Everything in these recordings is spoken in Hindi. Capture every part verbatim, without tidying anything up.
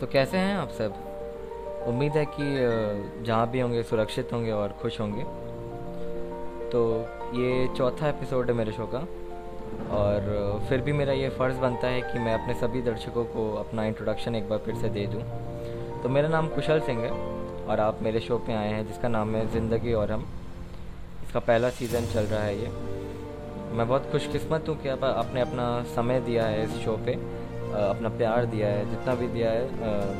तो कैसे हैं आप सब? उम्मीद है कि जहाँ भी होंगे सुरक्षित होंगे और खुश होंगे। तो ये चौथा एपिसोड है मेरे शो का, और फिर भी मेरा ये फ़र्ज़ बनता है कि मैं अपने सभी दर्शकों को अपना इंट्रोडक्शन एक बार फिर से दे दूं। तो मेरा नाम कुशल सिंह है और आप मेरे शो पे आए हैं जिसका नाम है ज़िंदगी और हम। इसका पहला सीज़न चल रहा है। ये मैं बहुत खुशकिस्मत हूँ कि आप आपने अपना समय दिया है इस शो पे, अपना प्यार दिया है, जितना भी दिया है,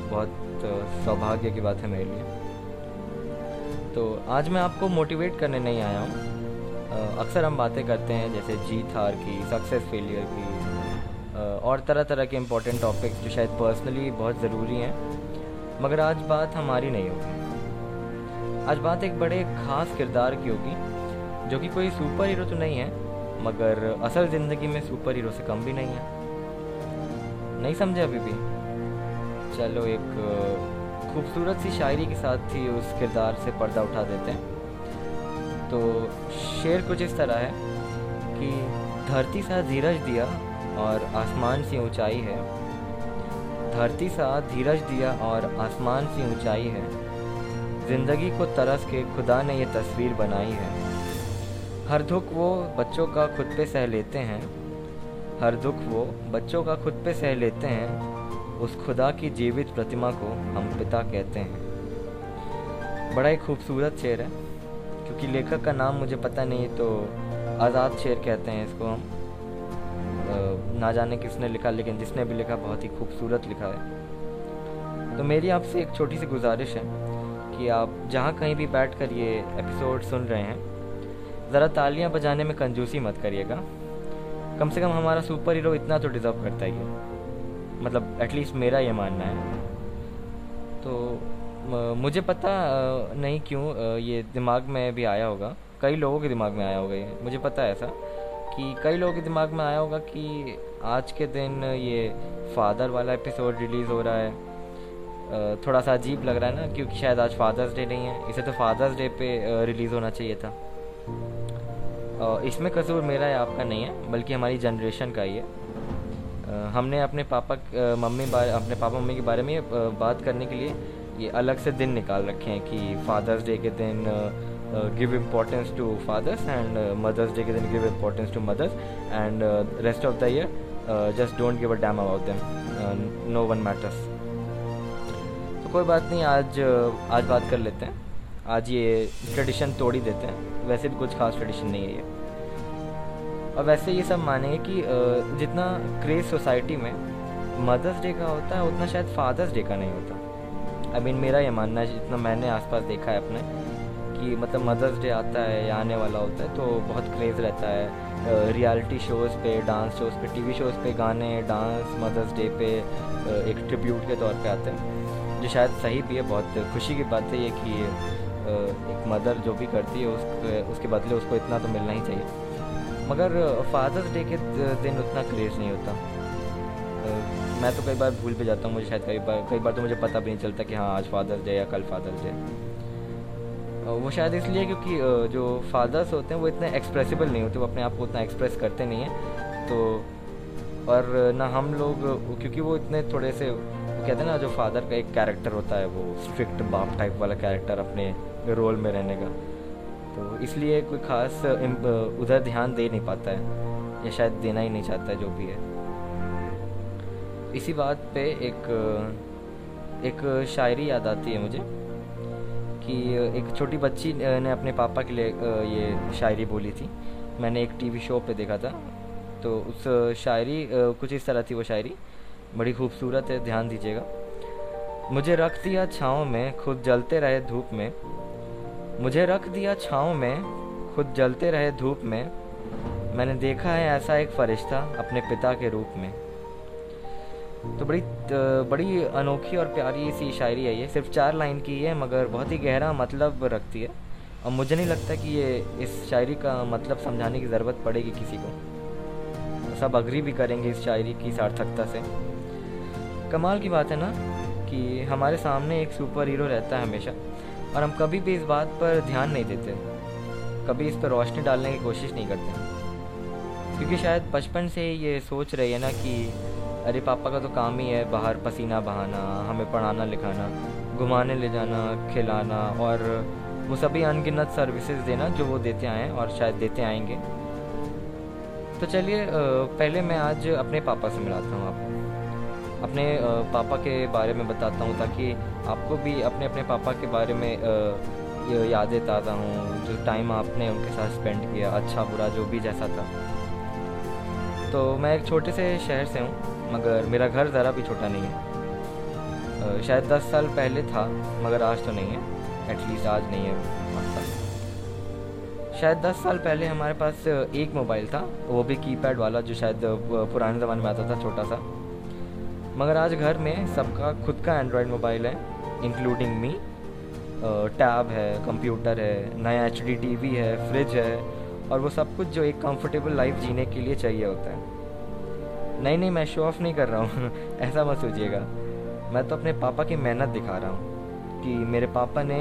बहुत सौभाग्य की बात है मेरे लिए। तो आज मैं आपको मोटिवेट करने नहीं आया हूँ। अक्सर हम बातें करते हैं जैसे जीत हार की, सक्सेस फेलियर की और तरह तरह के इम्पोर्टेंट टॉपिक्स जो शायद पर्सनली बहुत ज़रूरी हैं, मगर आज बात हमारी नहीं होगी। आज बात एक बड़े ख़ास किरदार की होगी जो कि कोई सुपर हीरो तो नहीं है, मगर असल ज़िंदगी में सुपर हीरो से कम भी नहीं है। नहीं समझे अभी भी? चलो एक खूबसूरत सी शायरी के साथ ही उस किरदार से पर्दा उठा देते हैं। तो शेर कुछ इस तरह है कि धरती सा धीरज दिया और आसमान सी ऊंचाई है, धरती सा धीरज दिया और आसमान सी ऊंचाई है, ज़िंदगी को तरस के खुदा ने ये तस्वीर बनाई है। हर दुख वो बच्चों का खुद पे सह लेते हैं, हर दुख वो बच्चों का खुद पे सह लेते हैं, उस खुदा की जीवित प्रतिमा को हम पिता कहते हैं। बड़ा ही खूबसूरत शेर है। क्योंकि लेखक का नाम मुझे पता नहीं, तो आज़ाद शेर कहते हैं इसको हम। ना जाने किसने लिखा, लेकिन जिसने भी लिखा बहुत ही खूबसूरत लिखा है। तो मेरी आपसे एक छोटी सी गुजारिश है कि आप जहाँ कहीं भी बैठकर ये एपिसोड सुन रहे हैं, ज़रा तालियां बजाने में कंजूसी मत करिएगा। कम से कम हमारा सुपर हीरो इतना तो डिज़र्व करता ही है, मतलब एटलीस्ट मेरा ये मानना है। तो मुझे पता नहीं क्यों ये दिमाग में भी आया होगा, कई लोगों के दिमाग में आया होगा ये, मुझे पता है ऐसा कि कई लोगों के दिमाग में आया होगा कि आज के दिन ये फादर वाला एपिसोड रिलीज़ हो रहा है। थोड़ा सा अजीब लग रहा है ना, क्योंकि शायद आज फादर्स डे नहीं है, इसे तो फादर्स डे पे रिलीज़ होना चाहिए था। इसमें कसूर मेरा या आपका नहीं है, बल्कि हमारी जनरेशन का ही है। हमने अपने पापा मम्मी अपने पापा मम्मी के बारे में बात करने के लिए ये अलग से दिन निकाल रखे हैं कि फादर्स डे के दिन give importance to fathers and Mother's Day के दिन give importance to mothers and rest of the year just don't give a damn about them, no one matters. तो कोई बात नहीं, आज आज बात कर लेते हैं, आज ये ट्रेडिशन तोड़ ही देते हैं। वैसे भी कुछ खास ट्रेडिशन नहीं है ये। और वैसे ये सब मानेंगे कि uh, जितना क्रेज सोसाइटी में मदर्स डे का होता है उतना शायद फादर्स डे का नहीं होता। आई I मीन mean, मेरा ये मानना है जितना मैंने आसपास देखा है अपने, कि मतलब मदर्स डे आता है या आने वाला होता है तो बहुत क्रेज़ रहता है। रियलिटी शोज़ पे, डांस शोज़ पे, टीवी शोज़ पे गाने, डांस मदर्स डे पे एक ट्रिब्यूट के तौर पे आते हैं, जो शायद सही भी है। बहुत खुशी की बात है ये कि एक मदर जो भी करती है उसके उसके बदले उसको इतना तो मिलना ही चाहिए, मगर फादर्स डे के दिन उतना क्रेज़ नहीं होता। मैं तो कई बार भूल पे जाता हूँ, मुझे शायद कई बार कई बार तो मुझे पता भी नहीं चलता कि हाँ आज फादर्स डे या कल फादर्स डे। वो शायद इसलिए क्योंकि जो फादर्स होते हैं वो इतने एक्सप्रेसिबल नहीं होते, वो अपने आप को उतना एक्सप्रेस करते नहीं हैं। तो और ना हम लोग, क्योंकि वो इतने थोड़े से कहते हैं ना, जो फादर का एक कैरेक्टर होता है वो स्ट्रिक्ट बाप टाइप वाला कैरेक्टर अपने रोल में रहने का, तो इसलिए कोई ख़ास उधर ध्यान दे नहीं पाता है या शायद देना ही नहीं चाहता है, जो भी है। इसी बात पे एक एक शायरी याद आती है मुझे कि एक छोटी बच्ची ने अपने पापा के लिए ये शायरी बोली थी। मैंने एक टीवी शो पे देखा था, तो उस शायरी कुछ इस तरह थी। वो शायरी बड़ी खूबसूरत है, ध्यान दीजिएगा। मुझे रख दिया छाँव में, खुद जलते रहे धूप में, मुझे रख दिया छाँव में, खुद जलते रहे धूप में, मैंने देखा है ऐसा एक फरिश्ता अपने पिता के रूप में। तो बड़ी बड़ी अनोखी और प्यारी सी शायरी है ये। सिर्फ चार लाइन की है, मगर बहुत ही गहरा मतलब रखती है, और मुझे नहीं लगता कि ये इस शायरी का मतलब समझाने की ज़रूरत पड़ेगी किसी को, सब अग्री भी करेंगे इस शायरी की सार्थकता से। कमाल की बात है ना कि हमारे सामने एक सुपर हीरो रहता है हमेशा, और हम कभी भी इस बात पर ध्यान नहीं देते, कभी इस पर रोशनी डालने की कोशिश नहीं करते, क्योंकि शायद बचपन से ये सोच रही है ना कि अरे पापा का तो काम ही है बाहर पसीना बहाना, हमें पढ़ाना लिखाना, घुमाने ले जाना, खिलाना और वो सभी अनगिनत सर्विसेज देना जो वो देते आए हैं और शायद देते आएंगे। तो चलिए पहले मैं आज अपने पापा से मिलाता हूँ आपको, अपने पापा के बारे में बताता हूँ ताकि आपको भी अपने अपने पापा के बारे में यादें ताज़ा हूँ, जो टाइम आपने उनके साथ स्पेंड किया, अच्छा बुरा जो भी जैसा था। तो मैं एक छोटे से शहर से हूँ मगर मेरा घर ज़रा भी छोटा नहीं है, शायद दस साल पहले था मगर आज तो नहीं है, एटलीस्ट आज नहीं है। शायद दस साल पहले हमारे पास एक मोबाइल था, वो भी कीपैड वाला जो शायद पुराने ज़माने में आता था, छोटा सा। मगर आज घर में सबका खुद का एंड्रॉयड मोबाइल है, इंक्लूडिंग मी। टैब है, कंप्यूटर है, नया एच डी टी वी है, फ्रिज है और वो सब कुछ जो एक कंफर्टेबल लाइफ जीने के लिए चाहिए होता है। नहीं नहीं मैं शो ऑफ नहीं कर रहा हूँ ऐसा मत सोचिएगा, मैं तो अपने पापा की मेहनत दिखा रहा हूँ कि मेरे पापा ने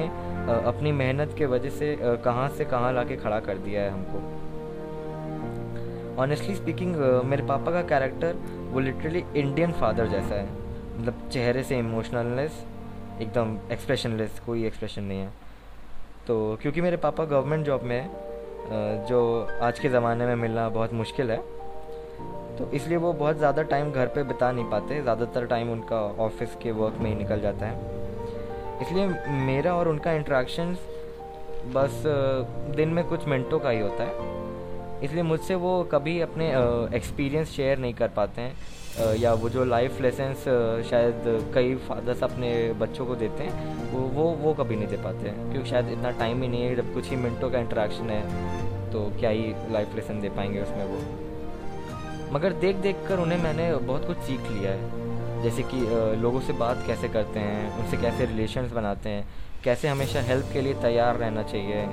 अपनी मेहनत के वजह से कहाँ से कहाँ लाके खड़ा कर दिया है हमको। ऑनेस्टली स्पीकिंग मेरे पापा का कैरेक्टर वो लिटरली इंडियन फादर जैसा है, मतलब चेहरे से इमोशनलनेस, एकदम एक्सप्रेशनलेस, कोई एक्सप्रेशन नहीं है। तो क्योंकि मेरे पापा गवर्नमेंट जॉब में है जो आज के ज़माने में मिलना बहुत मुश्किल है, तो इसलिए वो बहुत ज़्यादा टाइम घर पे बिता नहीं पाते, ज़्यादातर टाइम उनका ऑफिस के वर्क में ही निकल जाता है। इसलिए मेरा और उनका इंटरेक्शन बस दिन में कुछ मिनटों का ही होता है, इसलिए मुझसे वो कभी अपने एक्सपीरियंस शेयर नहीं कर पाते हैं, या वो जो लाइफ लेसन्स शायद कई फादर्स अपने बच्चों को देते हैं वो वो वो कभी नहीं दे पाते हैं, क्योंकि शायद इतना टाइम ही नहीं है। जब कुछ ही मिनटों का इंटरेक्शन है तो क्या ही लाइफ लेसन दे पाएंगे उसमें वो। मगर देख देख कर उन्हें मैंने बहुत कुछ सीख लिया है, जैसे कि लोगों से बात कैसे करते हैं, उनसे कैसे रिलेशंस बनाते हैं, कैसे हमेशा हेल्प के लिए तैयार रहना चाहिए,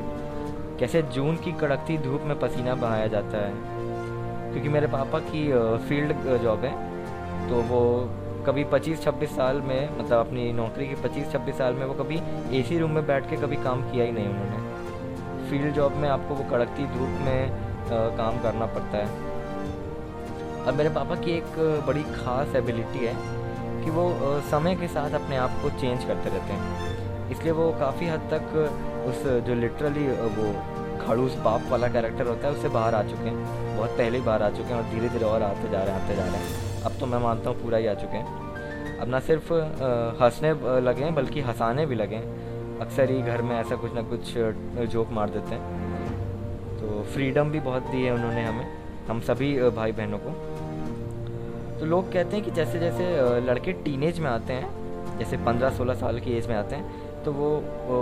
कैसे जून की कड़कती धूप में पसीना बहाया जाता है। क्योंकि मेरे पापा की फील्ड जॉब है तो वो कभी पच्चीस छब्बीस साल में, मतलब अपनी नौकरी के पच्चीस छब्बीस साल में वो कभी एसी रूम में बैठ के कभी काम किया ही नहीं उन्होंने। फील्ड जॉब में आपको वो कड़कती धूप में आ, काम करना पड़ता है। और मेरे पापा की एक बड़ी ख़ास एबिलिटी है कि वो आ, समय के साथ अपने आप को चेंज करते रहते हैं, इसलिए वो काफ़ी हद तक उस जो लिटरली वो खड़ूस बाप वाला कैरेक्टर होता है उससे बाहर आ चुके हैं, बहुत पहले ही बाहर आ चुके हैं और धीरे धीरे और आते जा रहे हैं आते जा रहे हैं अब तो मैं मानता हूँ पूरा ही आ चुके हैं। अब ना सिर्फ हंसने लगे हैं बल्कि हंसाने भी लगे हैं, अक्सर ही घर में ऐसा कुछ ना कुछ जोक मार देते हैं। तो फ्रीडम भी बहुत दी है उन्होंने हमें, हम सभी भाई बहनों को। तो लोग कहते हैं कि जैसे जैसे लड़के टीनेज में आते हैं, जैसे पंद्रह सोलह साल की एज में आते हैं, तो वो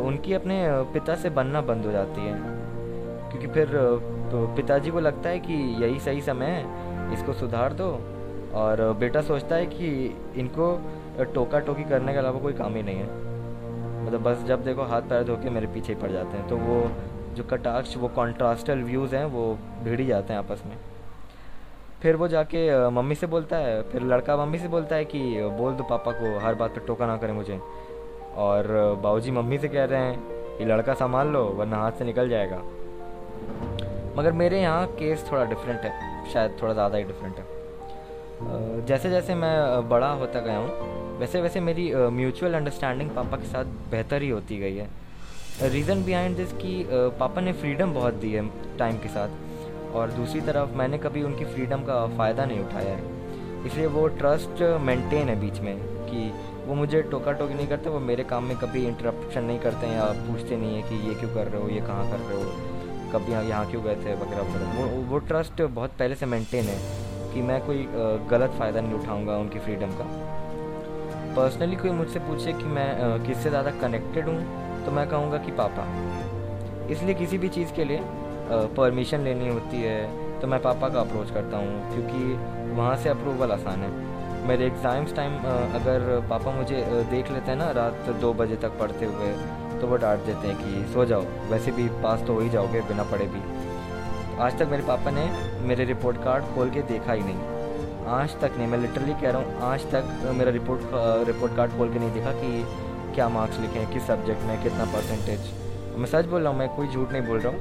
उनकी अपने पिता से बनना बंद हो जाती है, क्योंकि फिर तो पिताजी को लगता है कि यही सही समय है, इसको सुधार दो, और बेटा सोचता है कि इनको टोका टोकी करने के अलावा कोई काम ही नहीं है, मतलब बस जब देखो हाथ पैर धो के मेरे पीछे ही पड़ जाते हैं। तो वो जो कटाक्ष, वो कॉन्ट्रास्टल व्यूज़ हैं वो भिड़ जाते हैं आपस में। फिर वो जाके मम्मी से बोलता है, फिर लड़का मम्मी से बोलता है कि बोल दो पापा को हर बात पे टोका ना करें मुझे, और बाबूजी मम्मी से कह रहे हैं कि लड़का संभाल लो वरना हाथ से निकल जाएगा। मगर मेरे यहाँ केस थोड़ा डिफरेंट है, शायद थोड़ा ज़्यादा ही डिफरेंट है। जैसे जैसे मैं बड़ा होता गया हूँ वैसे वैसे मेरी म्यूचुअल uh, अंडरस्टैंडिंग पापा के साथ बेहतर ही होती गई है। रीज़न बिहाइंड दिस कि uh, पापा ने फ्रीडम बहुत दी है टाइम के साथ, और दूसरी तरफ मैंने कभी उनकी फ्रीडम का फ़ायदा नहीं उठाया है, इसलिए वो ट्रस्ट मेंटेन है बीच में कि वो मुझे टोका टोकी नहीं करते, वो मेरे काम में कभी इंटरप्शन नहीं करते हैं या पूछते नहीं है कि ये क्यों कर रहे हो, ये कहाँ कर रहे हो, कभी यहाँ क्यों गए थे वगैरह वगैरह। वो वो ट्रस्ट बहुत पहले से मेंटेन है कि मैं कोई uh, गलत फ़ायदा नहीं उठाऊँगा उनकी फ्रीडम का। पर्सनली कोई मुझसे पूछे कि मैं uh, किससे ज़्यादा कनेक्टेड हूँ तो मैं कहूँगा कि पापा, इसलिए किसी भी चीज़ के लिए परमिशन uh, लेनी होती है तो मैं पापा का अप्रोच करता हूँ, क्योंकि वहाँ से अप्रूवल आसान है। मेरे एग्ज़ाम्स टाइम uh, अगर पापा मुझे uh, देख लेते हैं ना रात दो बजे तक पढ़ते हुए, तो वो डांट देते हैं कि सो जाओ, वैसे भी पास तो हो ही जाओगे बिना पढ़े भी। आज तक मेरे पापा ने मेरे रिपोर्ट कार्ड खोल के देखा ही नहीं, आज तक नहीं, मैं लिटरली कह रहा हूँ आज तक मेरा रिपोर्ट रिपोर्ट कार्ड खोल के नहीं देखा कि क्या मार्क्स लिखे हैं, किस सब्जेक्ट में कितना परसेंटेज। मैं सच बोल रहा हूँ, मैं कोई झूठ नहीं बोल रहा हूँ।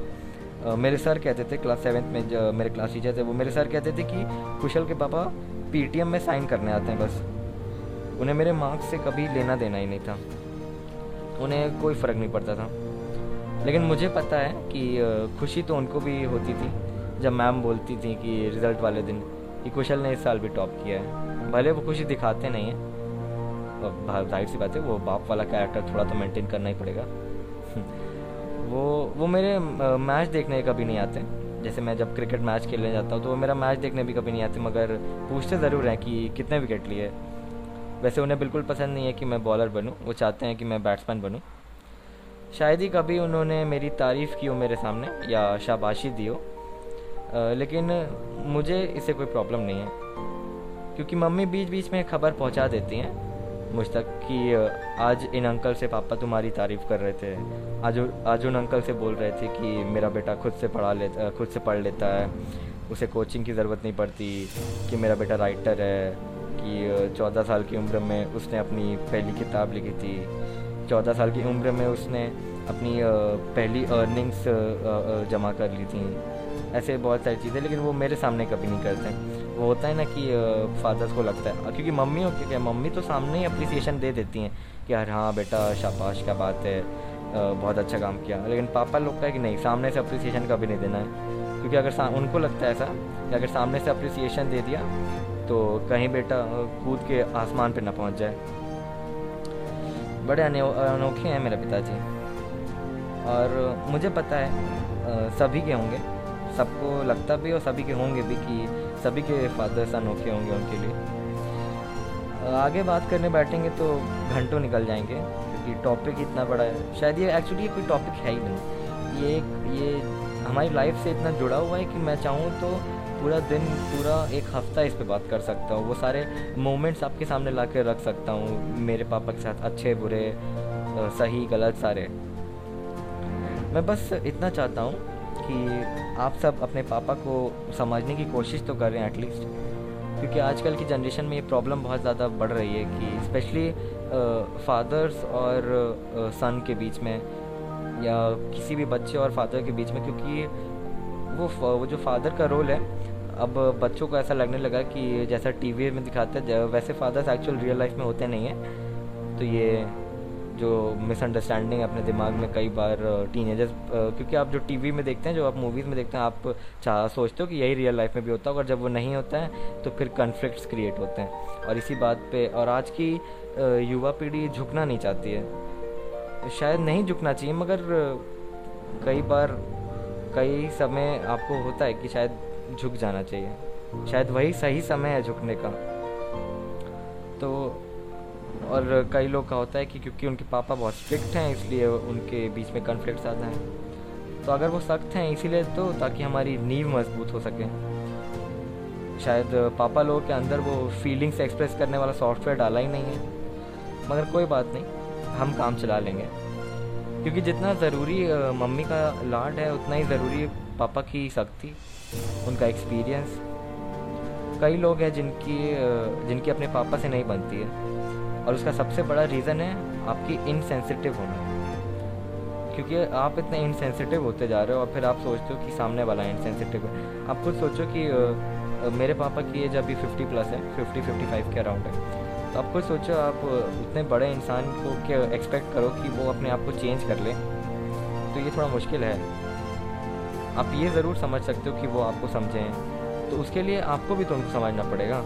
मेरे सर कहते थे, क्लास सेवन्थ में मेरे क्लास टीचर थे, वो मेरे सर कहते थे कि कुशल के पापा पीटीएम में साइन करने आते हैं बस। उन्हें मेरे मार्क्स से कभी लेना देना ही नहीं था, उन्हें कोई फ़र्क नहीं पड़ता था। लेकिन मुझे पता है कि खुशी तो उनको भी होती थी जब मैम बोलती थी कि रिज़ल्ट वाले दिन कि कुशल ने इस साल भी टॉप किया है। भले वो खुशी दिखाते नहीं हैं, जाहिर सी बात है वो बाप वाला कैरेक्टर थोड़ा तो मेंटेन करना ही पड़ेगा। वो वो मेरे मैच देखने कभी नहीं आते। जैसे मैं जब क्रिकेट मैच खेलने जाता हूँ तो वो मेरा मैच देखने भी कभी नहीं आते, मगर पूछते ज़रूर हैं कि कितने विकेट लिए। वैसे उन्हें बिल्कुल पसंद नहीं है कि मैं बॉलर बनूँ, वो चाहते हैं कि मैं बैट्समैन बनूँ। शायद ही कभी उन्होंने मेरी तारीफ़ की हो मेरे सामने या शाबाशी दी हो, लेकिन मुझे इससे कोई प्रॉब्लम नहीं है क्योंकि मम्मी बीच बीच में खबर पहुँचा देती हैं मुझ तक कि आज इन अंकल से पापा तुम्हारी तारीफ़ कर रहे थे, आज आज उन अंकल से बोल रहे थे कि मेरा बेटा खुद से पढ़ा लेता खुद से पढ़ लेता है, उसे कोचिंग की ज़रूरत नहीं पड़ती, कि मेरा बेटा राइटर है, कि चौदह साल की उम्र में उसने अपनी पहली किताब लिखी थी, चौदह साल की उम्र में उसने अपनी पहली अर्निंग्स जमा कर ली थी। ऐसे बहुत सारी चीज़ें, लेकिन वो मेरे सामने कभी नहीं करते। वो होता है ना कि फादर्स को लगता है, क्योंकि मम्मी होती है, मम्मी तो सामने ही अप्रिसिएशन दे देती हैं कि यार हाँ बेटा शाबाश क्या बात है, बहुत अच्छा काम किया। लेकिन पापा लोग का है कि नहीं, सामने से अप्रिसिएशन कभी नहीं देना है, क्योंकि अगर उनको लगता है ऐसा कि अगर सामने से अप्रिसिएशन दे दिया तो कहीं बेटा कूद के आसमान पर ना पहुँच जाए। बड़े अनोखे हैं मेरे पिताजी, और मुझे पता है सभी के होंगे, सबको लगता भी और सभी के होंगे भी कि सभी के फादर्स अनोखे होंगे उनके लिए। आगे बात करने बैठेंगे तो घंटों निकल जाएंगे क्योंकि टॉपिक इतना बड़ा है। शायद ये एक्चुअली कोई टॉपिक है ही नहीं, ये ये हमारी लाइफ से इतना जुड़ा हुआ है कि मैं चाहूँ तो पूरा दिन पूरा एक हफ़्ता इस पे बात कर सकता हूँ। वो सारे मोमेंट्स आपके सामने ला के रख सकता हूँ, मेरे पापा के साथ अच्छे बुरे सही गलत सारे। मैं बस इतना चाहता हूँ कि आप सब अपने पापा को समझने की कोशिश तो कर रहे हैं एटलीस्ट, क्योंकि आजकल की जनरेशन में ये प्रॉब्लम बहुत ज़्यादा बढ़ रही है कि स्पेशली फादर्स और सन के बीच में या किसी भी बच्चे और फादर के बीच में, क्योंकि वो वो जो फादर का रोल है अब बच्चों को ऐसा लगने लगा कि जैसा टीवी में दिखाते हैं वैसे फादर्स एक्चुअल रियल लाइफ में होते नहीं हैं। तो ये जो मिसअंडरस्टैंडिंग अपने दिमाग में कई बार टीनेजर्स, क्योंकि आप जो टीवी में देखते हैं जो आप मूवीज़ में देखते हैं आप चाह सोचते हो कि यही रियल लाइफ में भी होता है, और जब वो नहीं होता है तो फिर कन्फ्लिक्ट्स क्रिएट होते हैं। और इसी बात पे और आज की युवा पीढ़ी झुकना नहीं चाहती है, शायद नहीं झुकना चाहिए, मगर कई बार कई समय आपको होता है कि शायद झुक जाना चाहिए, शायद वही सही समय है झुकने का। तो और कई लोग का होता है कि क्योंकि उनके पापा बहुत स्ट्रिक्ट हैं इसलिए उनके बीच में कन्फ्लिक्ट्स आते हैं। तो अगर वो सख्त हैं इसीलिए तो ताकि हमारी नींव मजबूत हो सके। शायद पापा लोगों के अंदर वो फीलिंग्स एक्सप्रेस करने वाला सॉफ्टवेयर डाला ही नहीं है, मगर कोई बात नहीं, हम काम चला लेंगे। क्योंकि जितना ज़रूरी मम्मी का लाड है उतना ही ज़रूरी पापा की सख्ती, उनका एक्सपीरियंस। कई लोग हैं जिनकी जिनकी अपने पापा से नहीं बनती है, और उसका सबसे बड़ा रीज़न है आपकी इनसेंसिटिव होना, क्योंकि आप इतने इनसेंसिटिव होते जा रहे हो और फिर आप सोचते हो कि सामने वाला इनसेंसिटिव है। आप खुद सोचो कि आ, मेरे पापा की एज अभी फिफ्टी प्लस है, फिफ्टी फिफ्टी फाइव के अराउंड है। तो आप खुद सोचो आप उतने बड़े इंसान को क्या एक्सपेक्ट करो कि वो अपने आप को चेंज कर ले, तो ये थोड़ा मुश्किल है। आप ये ज़रूर समझ सकते हो कि वो आपको समझें, तो उसके लिए आपको भी तो उनको समझना पड़ेगा।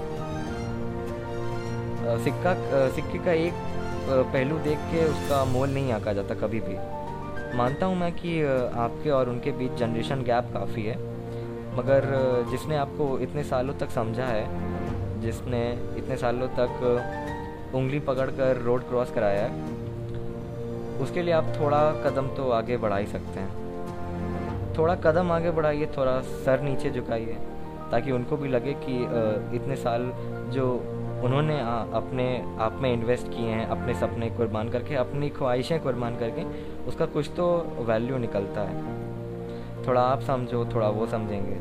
सिक्का सिक्के का एक पहलू देख के उसका मोल नहीं आंका जाता कभी भी। मानता हूँ मैं कि आपके और उनके बीच जनरेशन गैप काफ़ी है, मगर जिसने आपको इतने सालों तक समझा है, जिसने इतने सालों तक उंगली पकड़कर रोड क्रॉस कराया है, उसके लिए आप थोड़ा कदम तो आगे बढ़ा ही सकते हैं। थोड़ा कदम आगे बढ़ाइए, थोड़ा सर नीचे झुकाइए, ताकि उनको भी लगे कि इतने साल जो उन्होंने आ, अपने आप में इन्वेस्ट किए हैं, अपने सपने कुर्बान करके, अपनी ख्वाहिशें कुर्बान करके, उसका कुछ तो वैल्यू निकलता है। थोड़ा आप समझो, थोड़ा वो समझेंगे,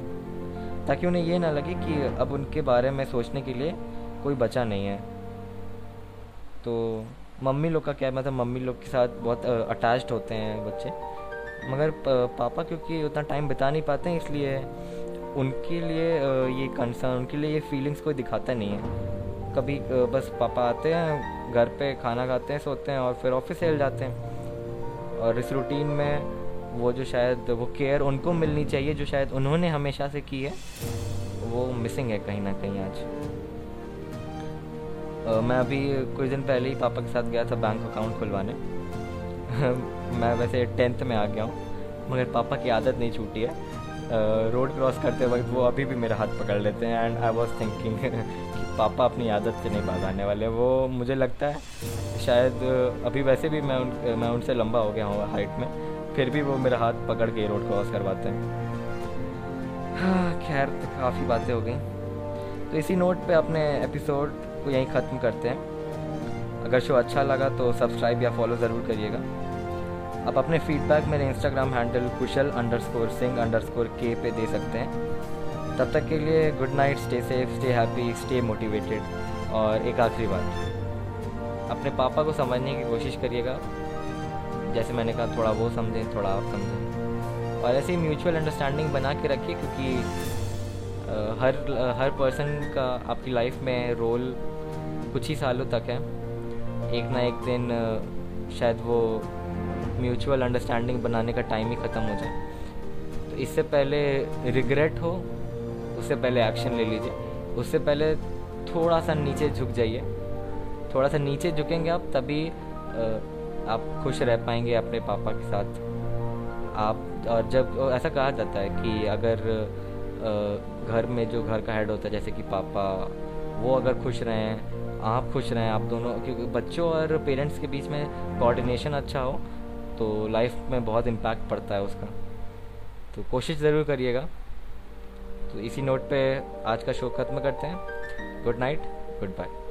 ताकि उन्हें ये ना लगे कि अब उनके बारे में सोचने के लिए कोई बचा नहीं है। तो मम्मी लोग का क्या है, मतलब मम्मी लोग के साथ बहुत अटैच्ड होते हैं बच्चे, मगर पापा क्योंकि उतना टाइम बिता नहीं पाते हैं इसलिए उनके लिए ये कंसर्न, उनके लिए ये फीलिंग्स कोई दिखाता नहीं है। कभी बस पापा आते हैं, घर पे खाना खाते हैं, सोते हैं और फिर ऑफिस चले जाते हैं। और इस रूटीन में वो जो शायद वो केयर उनको मिलनी चाहिए जो शायद उन्होंने हमेशा से की है, वो मिसिंग है कहीं ना कहीं आज। मैं अभी कुछ दिन पहले ही पापा के साथ गया था बैंक अकाउंट खुलवाने। मैं वैसे टेंथ में आ गया हूँ, मगर पापा की आदत नहीं छूटी है। रोड uh, क्रॉस करते वक्त वो अभी भी मेरा हाथ पकड़ लेते हैं। एंड आई वॉज थिंकिंग कि पापा अपनी आदत से नहीं बाज आने वाले। वो मुझे लगता है शायद अभी वैसे भी मैं उन मैं उनसे लंबा हो गया हूँ हाइट में, फिर भी वो मेरा हाथ पकड़ के रोड क्रॉस करवाते हैं। हाँ, खैर तो काफ़ी बातें हो गई। तो इसी नोट पे अपने एपिसोड को यहीं ख़त्म करते हैं। अगर शो अच्छा लगा तो सब्सक्राइब या फॉलो ज़रूर करिएगा। आप अपने फीडबैक मेरे Instagram handle Kushal underscore Singh underscore के पे दे सकते हैं। तब तक के लिए good night, stay safe, stay happy, stay motivated. और एक आखिरी बात, अपने पापा को समझने की कोशिश करिएगा। जैसे मैंने कहा, थोड़ा वो समझें, थोड़ा आप समझें, और ऐसी म्यूचुअल अंडरस्टैंडिंग बना के रखिए, क्योंकि हर हर पर्सन का आपकी लाइफ में रोल कुछ ही सालों तक है। एक ना एक दिन शायद वो म्यूचुअल अंडरस्टैंडिंग बनाने का टाइम ही ख़त्म हो जाए। तो इससे पहले रिग्रेट हो, उससे पहले एक्शन ले लीजिए। उससे पहले थोड़ा सा नीचे झुक जाइए। थोड़ा सा नीचे झुकेंगे आप, तभी आप खुश रह पाएंगे अपने पापा के साथ। आप, और जब ऐसा कहा जाता है कि अगर घर में जो घर का हेड होता है, जैसे कि पापा, वो अगर खुश रहें, आप खुश रहें, आप दोनों, क्योंकि बच्चों और पेरेंट्स के बीच में कोऑर्डिनेशन अच्छा हो तो लाइफ में बहुत इम्पैक्ट पड़ता है उसका। तो कोशिश ज़रूर करिएगा। तो इसी नोट पे आज का शो ख़त्म करते हैं। Good night, good bye.